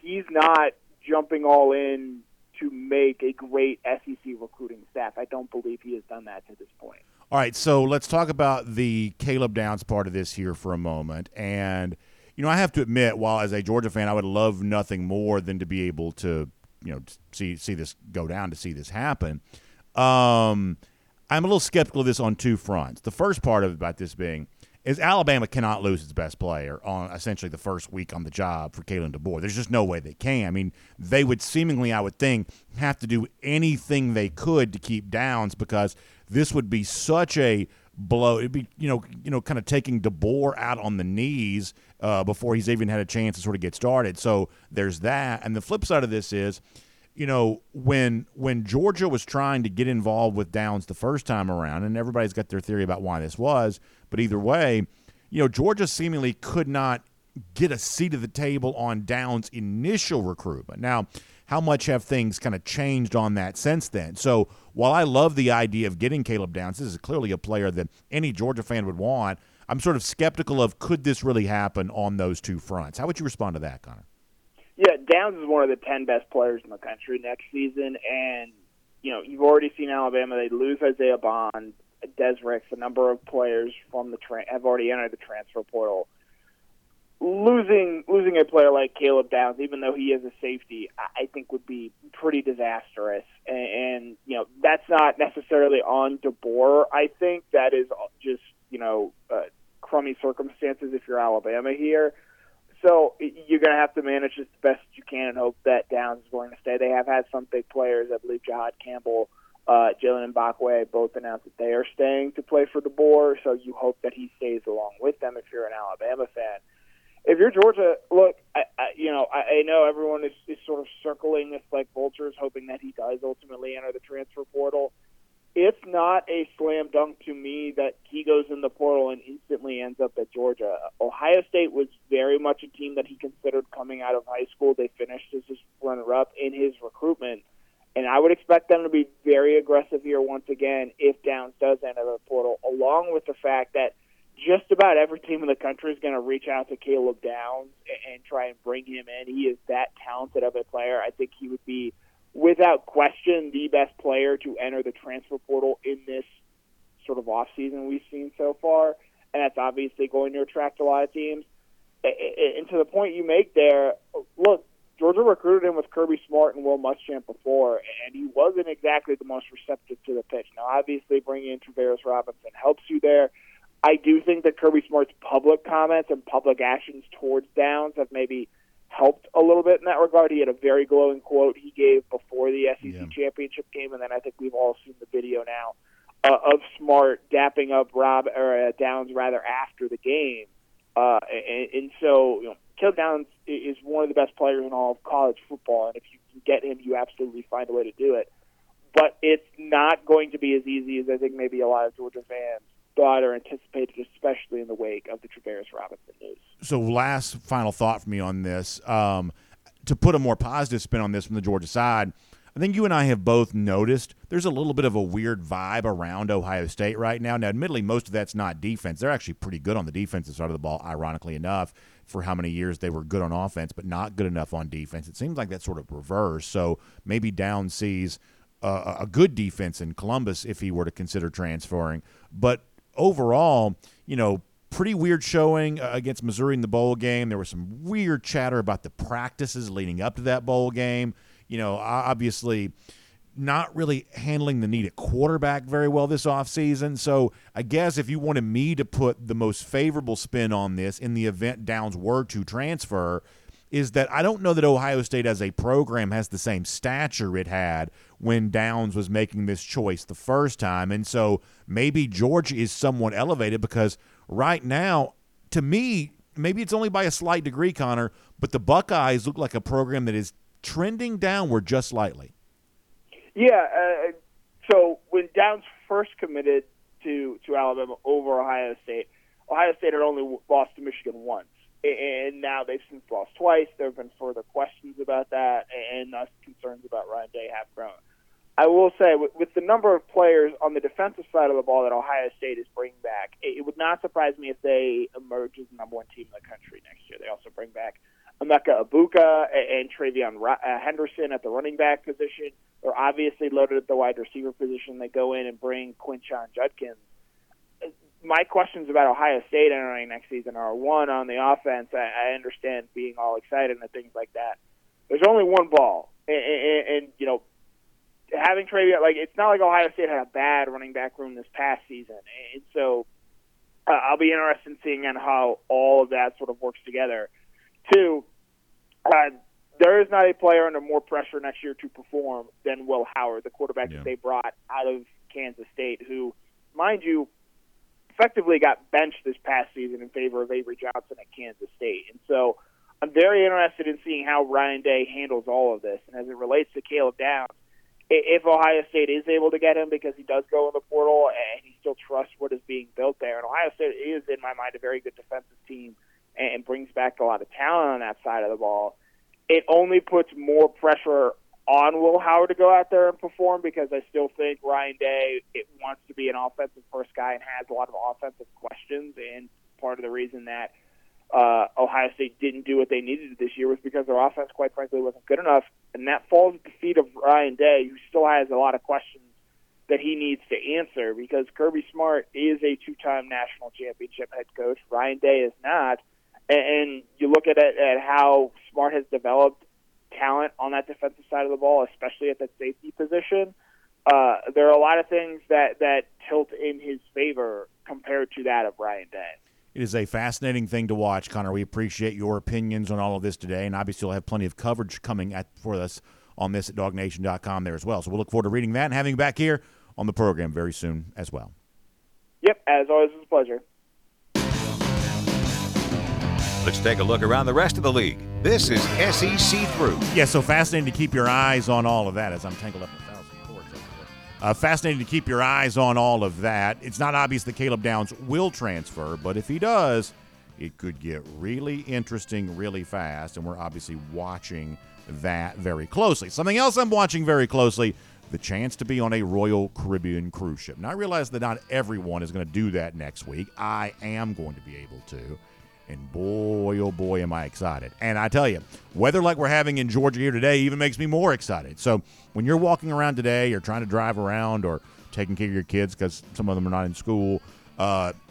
he's not jumping all in to make a great SEC recruiting staff. I don't believe he has done that to this point. All right, so let's talk about the Caleb Downs part of this here for a moment. And, I have to admit, while as a Georgia fan, I would love nothing more than to be able to, see this go down, to see this happen. I'm a little skeptical of this on two fronts. The first part about this being is Alabama cannot lose its best player on essentially the first week on the job for Kalen DeBoer. There's just no way they can. I mean, they would seemingly, I would think, have to do anything they could to keep Downs because this would be such a blow. It'd be, kind of taking DeBoer out on the knees before he's even had a chance to sort of get started. So there's that. And the flip side of this is, when Georgia was trying to get involved with Downs the first time around, and everybody's got their theory about why this was, but either way, Georgia seemingly could not get a seat at the table on Downs' initial recruitment. Now, how much have things kind of changed on that since then? So while I love the idea of getting Caleb Downs, this is clearly a player that any Georgia fan would want, I'm sort of skeptical of could this really happen on those two fronts. How would you respond to that, Connor? Yeah, Downs is one of the 10 best players in the country next season, and you know, you've already seen Alabama. They lose Isaiah Bond, Desrex, a number of players from the have already entered the transfer portal. Losing a player like Caleb Downs, even though he is a safety, I think would be pretty disastrous. And you know, that's not necessarily on DeBoer. I think that is just, you know, crummy circumstances if you're Alabama here. So you're going to have to manage this the best you can and hope that Downs is going to stay. They have had some big players. I believe Jahad Campbell, Jalen Mbakwe both announced that they are staying to play for DeBoer. So you hope that he stays along with them if you're an Alabama fan. If you're Georgia, look, I know everyone is sort of circling this like vultures, hoping that he does ultimately enter the transfer portal. It's not a slam dunk to me that he goes in the portal and instantly ends up at Georgia. Ohio State was very much a team that he considered coming out of high school. They finished as his runner-up in his recruitment, and I would expect them to be very aggressive here once again if Downs does enter the portal, along with the fact that just about every team in the country is going to reach out to Caleb Downs and try and bring him in. He is that talented of a player. I think he would be, without question, the best player to enter the transfer portal in this sort of offseason we've seen so far. And that's obviously going to attract a lot of teams. And to the point you make there, look, Georgia recruited him with Kirby Smart and Will Muschamp before, and he wasn't exactly the most receptive to the pitch. Now, obviously, bringing in Travaris Robinson helps you there. I do think that Kirby Smart's public comments and public actions towards Downs have maybe helped a little bit in that regard. He had a very glowing quote he gave before the SEC championship game, and then I think we've all seen the video now of Smart dapping up Downs after the game. And so, you know, Caleb Downs is one of the best players in all of college football, and if you can get him, you absolutely find a way to do it. But it's not going to be as easy as I think maybe a lot of Georgia fans thought or anticipated, especially in the wake of the Travaris Robinson news. So last final thought for me on this, to put a more positive spin on this from the Georgia side, I think you and I have both noticed there's a little bit of a weird vibe around Ohio State right now. Now, admittedly, most of that's not defense. They're actually pretty good on the defensive side of the ball, ironically enough, for how many years they were good on offense but not good enough on defense. It seems like that's sort of reverse. So maybe Down sees a good defense in Columbus if he were to consider transferring. But overall, you know, pretty weird showing against Missouri in the bowl game. There was some weird chatter about the practices leading up to that bowl game. You know, obviously not really handling the need at quarterback very well this offseason. So I guess if you wanted me to put the most favorable spin on this in the event Downs were to transfer is that I don't know that Ohio State as a program has the same stature it had when Downs was making this choice the first time. And so maybe Georgia is somewhat elevated because right now, to me, maybe it's only by a slight degree, Connor, but the Buckeyes look like a program that is trending downward just slightly. Yeah, so when Downs first committed to Alabama over Ohio State had only lost to Michigan once. And now they've since lost twice. There have been further questions about that, and thus concerns about Ryan Day have grown. I will say, with the number of players on the defensive side of the ball that Ohio State is bringing back, it would not surprise me if they emerge as the number one team in the country next year. They also bring back Emeka Egbuka and Travion Henderson at the running back position. They're obviously loaded at the wide receiver position. They go in and bring Quinshon Judkins. My questions about Ohio State entering next season are, one, on the offense, I understand being all excited and things like that. There's only one ball. And you know, having Travion, like, it's not like Ohio State had a bad running back room this past season. And so I'll be interested in seeing how all of that sort of works together. Two, there is not a player under more pressure next year to perform than Will Howard, the quarterback that they brought out of Kansas State, who, mind you, effectively got benched this past season in favor of Avery Johnson at Kansas State. And so I'm very interested in seeing how Ryan Day handles all of this. And as it relates to Caleb Downs, if Ohio State is able to get him, because he does go in the portal and he still trusts what is being built there. And Ohio State is, in my mind, a very good defensive team and brings back a lot of talent on that side of the ball. It only puts more pressure on Will Howard to go out there and perform, because I still think Ryan Day wants to be an offensive first guy and has a lot of offensive questions. And part of the reason that Ohio State didn't do what they needed this year was because their offense, quite frankly, wasn't good enough. and that falls at the feet of Ryan Day, who still has a lot of questions that he needs to answer, because Kirby Smart is a two-time national championship head coach. Ryan Day is not. And you look at it, at how Smart has developed talent on that defensive side of the ball, especially at that safety position. There are a lot of things that tilt in his favor compared to that of Ryan Day. It is a fascinating thing to watch, Connor. We appreciate your opinions on all of this today, and obviously we'll have plenty of coverage coming for us on this at DawgNation.com there as well. So we'll look forward to reading that and having you back here on the program very soon as well. Yep, as always, it's a pleasure. Let's take a look around the rest of the league. This is SEC Through. Yeah, so fascinating to keep your eyes on all of that, as I'm tangled up in 1,000 cords over here. Fascinating to keep your eyes on all of that. It's not obvious that Caleb Downs will transfer, but if he does, it could get really interesting really fast, and we're obviously watching that very closely. Something else I'm watching very closely, the chance to be on a Royal Caribbean cruise ship. Now, I realize that not everyone is going to do that next week. I am going to be able to. And boy, oh boy, am I excited. And I tell you, weather like we're having in Georgia here today even makes me more excited. So when you're walking around today or trying to drive around or taking care of your kids because some of them are not in school,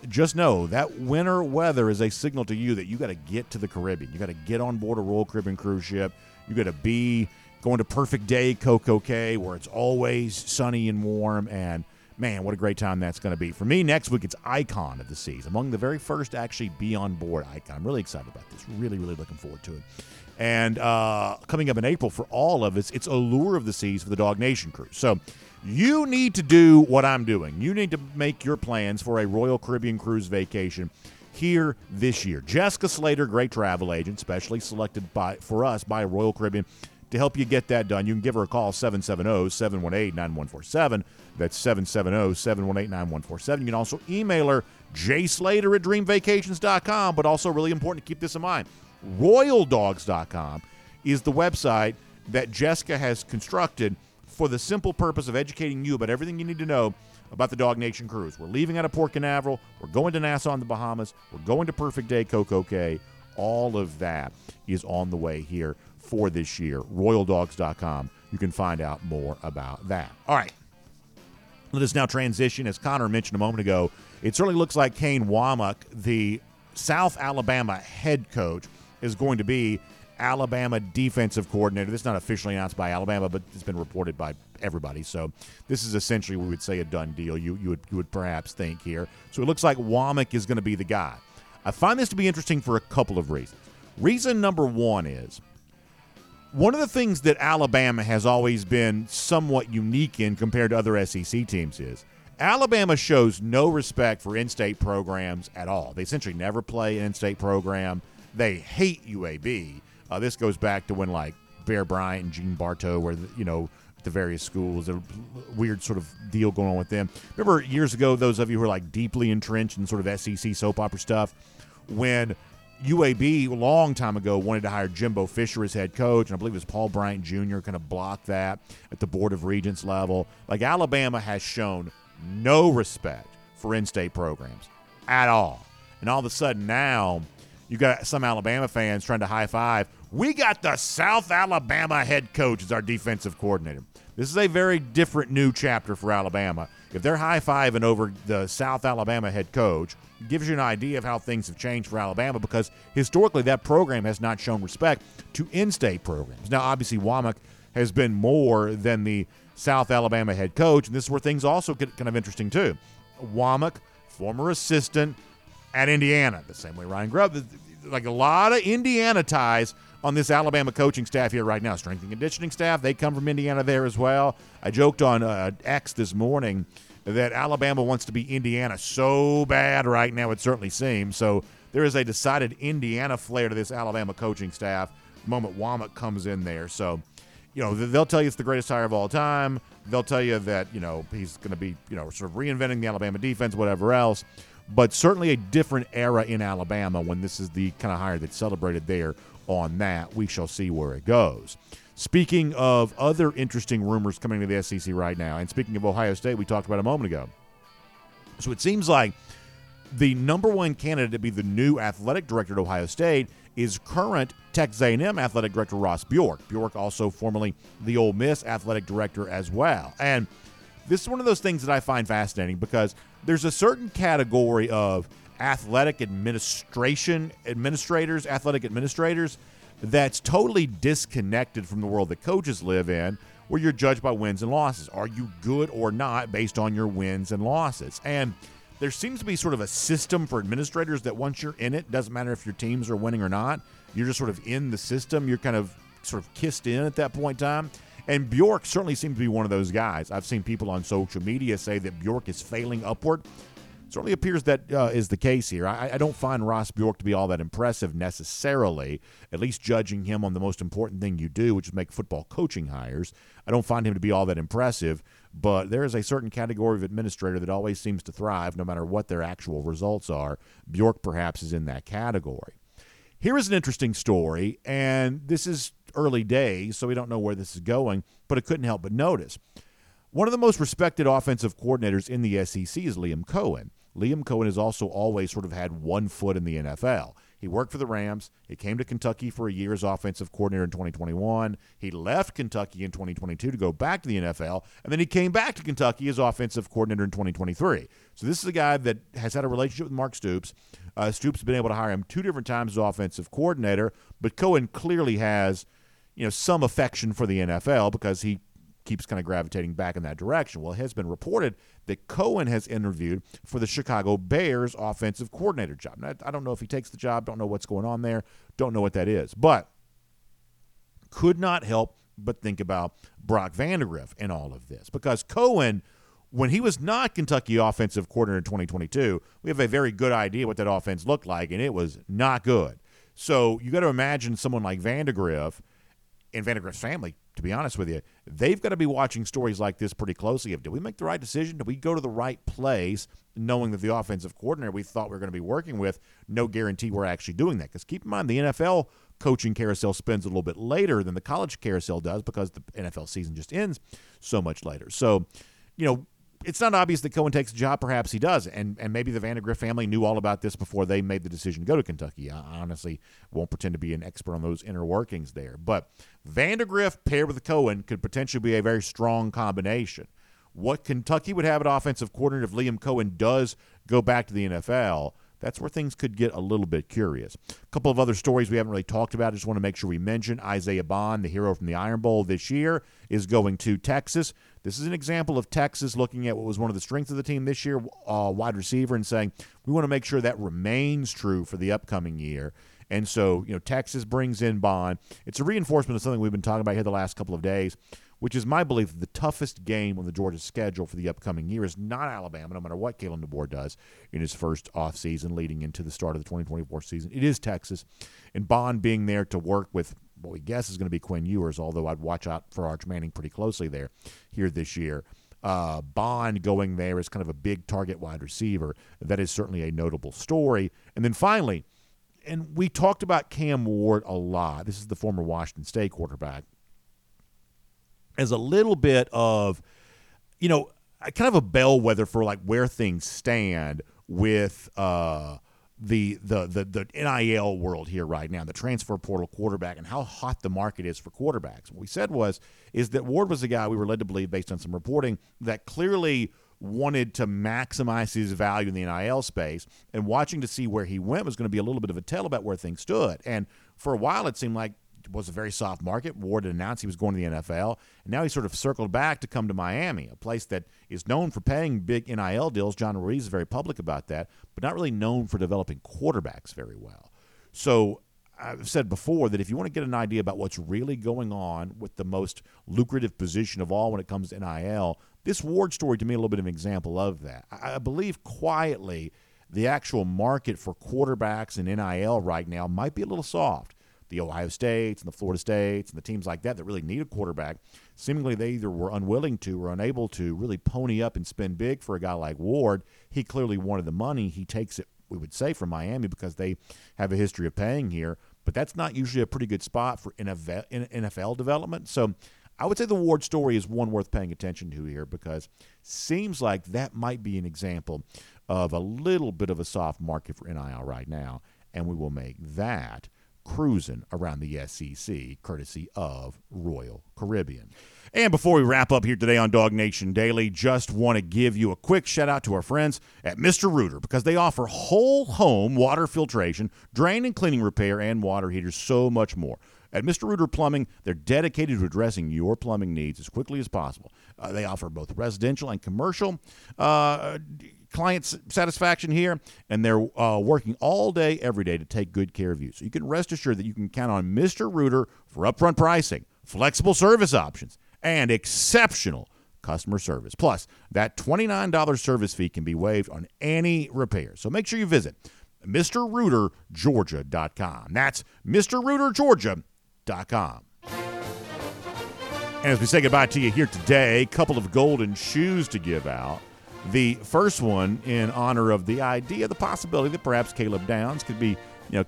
just know that winter weather is a signal to you that you got to get to the Caribbean. You got to get on board a Royal Caribbean cruise ship. You got to be going to Perfect Day Coco Cay where it's always sunny and warm, and man, what a great time that's going to be. For me, next week, it's Icon of the Seas. Among the very first to actually be on board Icon. I'm really excited about this. Really, really looking forward to it. And coming up in April for all of us, it's Allure of the Seas for the Dog Nation crew. So you need to do what I'm doing. You need to make your plans for a Royal Caribbean cruise vacation here this year. Jessica Slater, great travel agent, specially selected for us by Royal Caribbean. To help you get that done, you can give her a call, 770-718-9147. That's 770-718-9147. You can also email her, jslater@dreamvacations.com, but also really important to keep this in mind, royaldogs.com is the website that Jessica has constructed for the simple purpose of educating you about everything you need to know about the Dog Nation Cruise. We're leaving out of Port Canaveral. We're going to Nassau in the Bahamas. We're going to Perfect Day Coco Cay. All of that is on the way here for this year. RoyalDogs.com. You can find out more about that. All right. Let us now transition. As Connor mentioned a moment ago, it certainly looks like Kane Womack, the South Alabama head coach, is going to be Alabama defensive coordinator. This is not officially announced by Alabama, but it's been reported by everybody. So this is essentially, we would say, a done deal, you would perhaps think here. So it looks like Womack is going to be the guy. I find this to be interesting for a couple of reasons. Reason number one is, one of the things that Alabama has always been somewhat unique in compared to other SEC teams is Alabama shows no respect for in-state programs at all. They essentially never play an in-state program. They hate UAB. This goes back to when, like, Bear Bryant and Gene Bartow were, the various schools, a weird sort of deal going on with them. Remember years ago, those of you who are, like, deeply entrenched in sort of SEC soap opera stuff, when UAB a long time ago wanted to hire Jimbo Fisher as head coach, and I believe it was Paul Bryant Jr. kind of blocked that at the Board of Regents level. Like, Alabama has shown no respect for in-state programs at all. And all of a sudden now you got some Alabama fans trying to high-five. We got the South Alabama head coach as our defensive coordinator. This is a very different new chapter for Alabama. If they're high-fiving over the South Alabama head coach, it gives you an idea of how things have changed for Alabama, because historically that program has not shown respect to in-state programs. Now, obviously, Womack has been more than the South Alabama head coach, and this is where things also get kind of interesting too. Womack, former assistant at Indiana, the same way Ryan Grubb, like a lot of Indiana ties on this Alabama coaching staff here right now. Strength and conditioning staff, they come from Indiana there as well. I joked on X this morning that Alabama wants to be Indiana so bad right now, it certainly seems. So there is a decided Indiana flair to this Alabama coaching staff the moment Womack comes in there. So, they'll tell you it's the greatest hire of all time. They'll tell you that, he's going to be, sort of reinventing the Alabama defense, whatever else. But certainly a different era in Alabama when this is the kind of hire that's celebrated there. On that, we shall see where it goes. Speaking of other interesting rumors coming to the SEC right now, and speaking of Ohio State, we talked about a moment ago. So it seems like the number one candidate to be the new athletic director at Ohio State is current Texas A&M athletic director Ross Bjork. Bjork also formerly the Ole Miss athletic director as well. And this is one of those things that I find fascinating because there's a certain category of athletic administrators that's totally disconnected from the world that coaches live in, where you're judged by wins and losses. Are you good or not based on your wins and losses? And there seems to be sort of a system for administrators that once you're in it, doesn't matter if your teams are winning or not, you're just sort of in the system. You're kind of sort of kissed in at that point in time. And Bjork certainly seems to be one of those guys. I've seen people on social media say that Bjork is failing upward. Certainly appears that is the case here. I don't find Ross Bjork to be all that impressive necessarily, at least judging him on the most important thing you do, which is make football coaching hires. I don't find him to be all that impressive, but there is a certain category of administrator that always seems to thrive no matter what their actual results are. Bjork perhaps is in that category. Here is an interesting story, and this is early days, so we don't know where this is going, but I couldn't help but notice. One of the most respected offensive coordinators in the SEC is Liam Coen. Liam Coen has also always sort of had one foot in the NFL. He worked for the Rams. He came to Kentucky for a year as offensive coordinator in 2021. He left Kentucky in 2022 to go back to the NFL, and then he came back to Kentucky as offensive coordinator in 2023. So this is a guy that has had a relationship with Mark Stoops. Stoops has been able to hire him two different times as offensive coordinator, but Coen clearly has, some affection for the NFL because he keeps kind of gravitating back in that direction. Well, it has been reported that Coen has interviewed for the Chicago Bears offensive coordinator job. Now, I don't know if he takes the job, don't know what's going on there, don't know what that is, but could not help but think about Brock Vandagriff in all of this because Coen, when he was not Kentucky offensive coordinator in 2022, we have a very good idea what that offense looked like, and it was not good. So you got to imagine someone like Vandagriff and Vandagriff's family, to be honest with you, they've got to be watching stories like this pretty closely. Did we make the right decision? Did we go to the right place, knowing that the offensive coordinator we thought we were going to be working with, no guarantee we're actually doing that? Because keep in mind, the NFL coaching carousel spins a little bit later than the college carousel does because the NFL season just ends so much later. So, it's not obvious that Coen takes the job. Perhaps he does. And maybe the Vandagriff family knew all about this before they made the decision to go to Kentucky. I honestly won't pretend to be an expert on those inner workings there. But Vandagriff paired with Coen could potentially be a very strong combination. What Kentucky would have at offensive coordinator if Liam Coen does go back to the NFL, that's where things could get a little bit curious. A couple of other stories we haven't really talked about. I just want to make sure we mention Isaiah Bond, the hero from the Iron Bowl this year, is going to Texas. This is an example of Texas looking at what was one of the strengths of the team this year, wide receiver, and saying, we want to make sure that remains true for the upcoming year. And so, Texas brings in Bond. It's a reinforcement of something we've been talking about here the last couple of days, which is my belief that the toughest game on the Georgia schedule for the upcoming year is not Alabama, no matter what Kalen DeBoer does in his first offseason leading into the start of the 2024 season. It is Texas. And Bond being there to work with what we guess is going to be Quinn Ewers, although I'd watch out for Arch Manning pretty closely there here this year. Bond going there is kind of a big target wide receiver. That is certainly a notable story. And then finally, and we talked about Cam Ward a lot. This is the former Washington State quarterback. As a little bit of, kind of a bellwether for like where things stand with the NIL world here right now, the transfer portal quarterback, and how hot the market is for quarterbacks. What we said is that Ward was a guy we were led to believe based on some reporting that clearly wanted to maximize his value in the NIL space, and watching to see where he went was going to be a little bit of a tell about where things stood. And for a while, it seemed like was a very soft market. Ward had announced he was going to the NFL, and now he sort of circled back to come to Miami, a place that is known for paying big NIL deals. John Ruiz is very public about that, but not really known for developing quarterbacks very well. So I've said before that if you want to get an idea about what's really going on with the most lucrative position of all when it comes to NIL, this Ward story to me a little bit of an example of that. I believe quietly the actual market for quarterbacks and NIL right now might be a little soft. The Ohio States and the Florida States and the teams like that really need a quarterback, seemingly they either were unwilling to or unable to really pony up and spend big for a guy like Ward. He clearly wanted the money. He takes it, we would say, from Miami because they have a history of paying here, but that's not usually a pretty good spot for NFL development. So I would say the Ward story is one worth paying attention to here because seems like that might be an example of a little bit of a soft market for NIL right now, and we will make that cruising around the SEC, courtesy of Royal Caribbean. And before we wrap up here today on Dog Nation Daily, just want to give you a quick shout out to our friends at Mr. Rooter, because they offer whole home water filtration, drain and cleaning repair, and water heaters, so much more. At Mr. Rooter Plumbing, they're dedicated to addressing your plumbing needs as quickly as possible. They offer both residential and commercial client satisfaction here, and they're working all day, every day to take good care of you. So you can rest assured that you can count on Mr. Rooter for upfront pricing, flexible service options, and exceptional customer service. Plus, that $29 service fee can be waived on any repair. So make sure you visit MrRooterGeorgia.com. That's MrRooterGeorgia.com. And as we say goodbye to you here today, a couple of golden shoes to give out. The first one in honor of the idea, the possibility that perhaps Caleb Downs could be,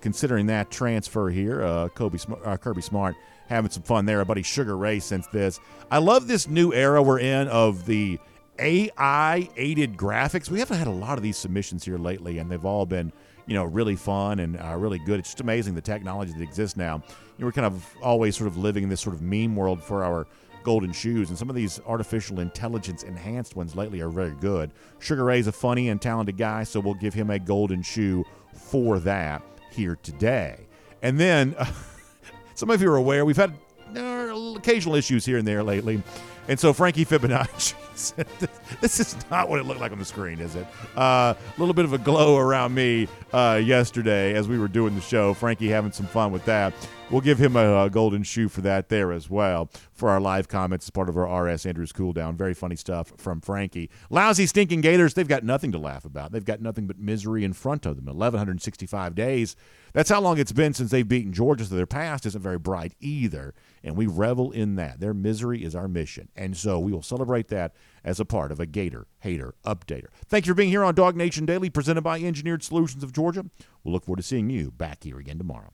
considering that transfer here. Kirby Smart having some fun there. Our buddy Sugar Ray sent this. I love this new era we're in of the AI-aided graphics. We haven't had a lot of these submissions here lately, and they've all been, really fun and really good. It's just amazing the technology that exists now. We're kind of always sort of living in this sort of meme world for our golden shoes, and some of these artificial intelligence enhanced ones lately are very good. Sugar Ray's a funny and talented guy, so we'll give him a golden shoe for that here today. And then some of you are aware we've had occasional issues here and there lately, and so Frankie Fibonacci said this is not what it looked like on the screen, is it? A little bit of a glow around me yesterday as we were doing the show. Frankie having some fun with that. We'll give him a golden shoe for that there as well for our live comments as part of our R.S. Andrews cool down. Very funny stuff from Frankie. Lousy stinking Gators, they've got nothing to laugh about. They've got nothing but misery in front of them. 1,165 days. That's how long it's been since they've beaten Georgia, so their past isn't very bright either, and we revel in that. Their misery is our mission, and so we will celebrate that as a part of a Gator Hater Updater. Thank you for being here on Dog Nation Daily, presented by Engineered Solutions of Georgia. We'll look forward to seeing you back here again tomorrow.